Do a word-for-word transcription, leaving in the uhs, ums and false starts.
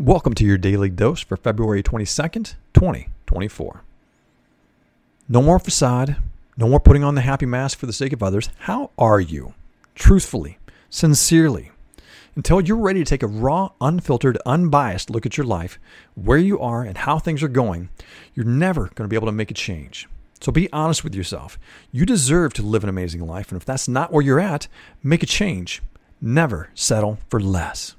Welcome to your daily dose for February twenty-second, twenty twenty-four. No more facade, no more putting on the happy mask for the sake of others. How are you? Truthfully, sincerely. Until you're ready to take a raw, unfiltered, unbiased look at your life, where you are and how things are going, you're never going to be able to make a change. So be honest with yourself. You deserve to live an amazing life, and if that's not where you're at, make a change. Never settle for less.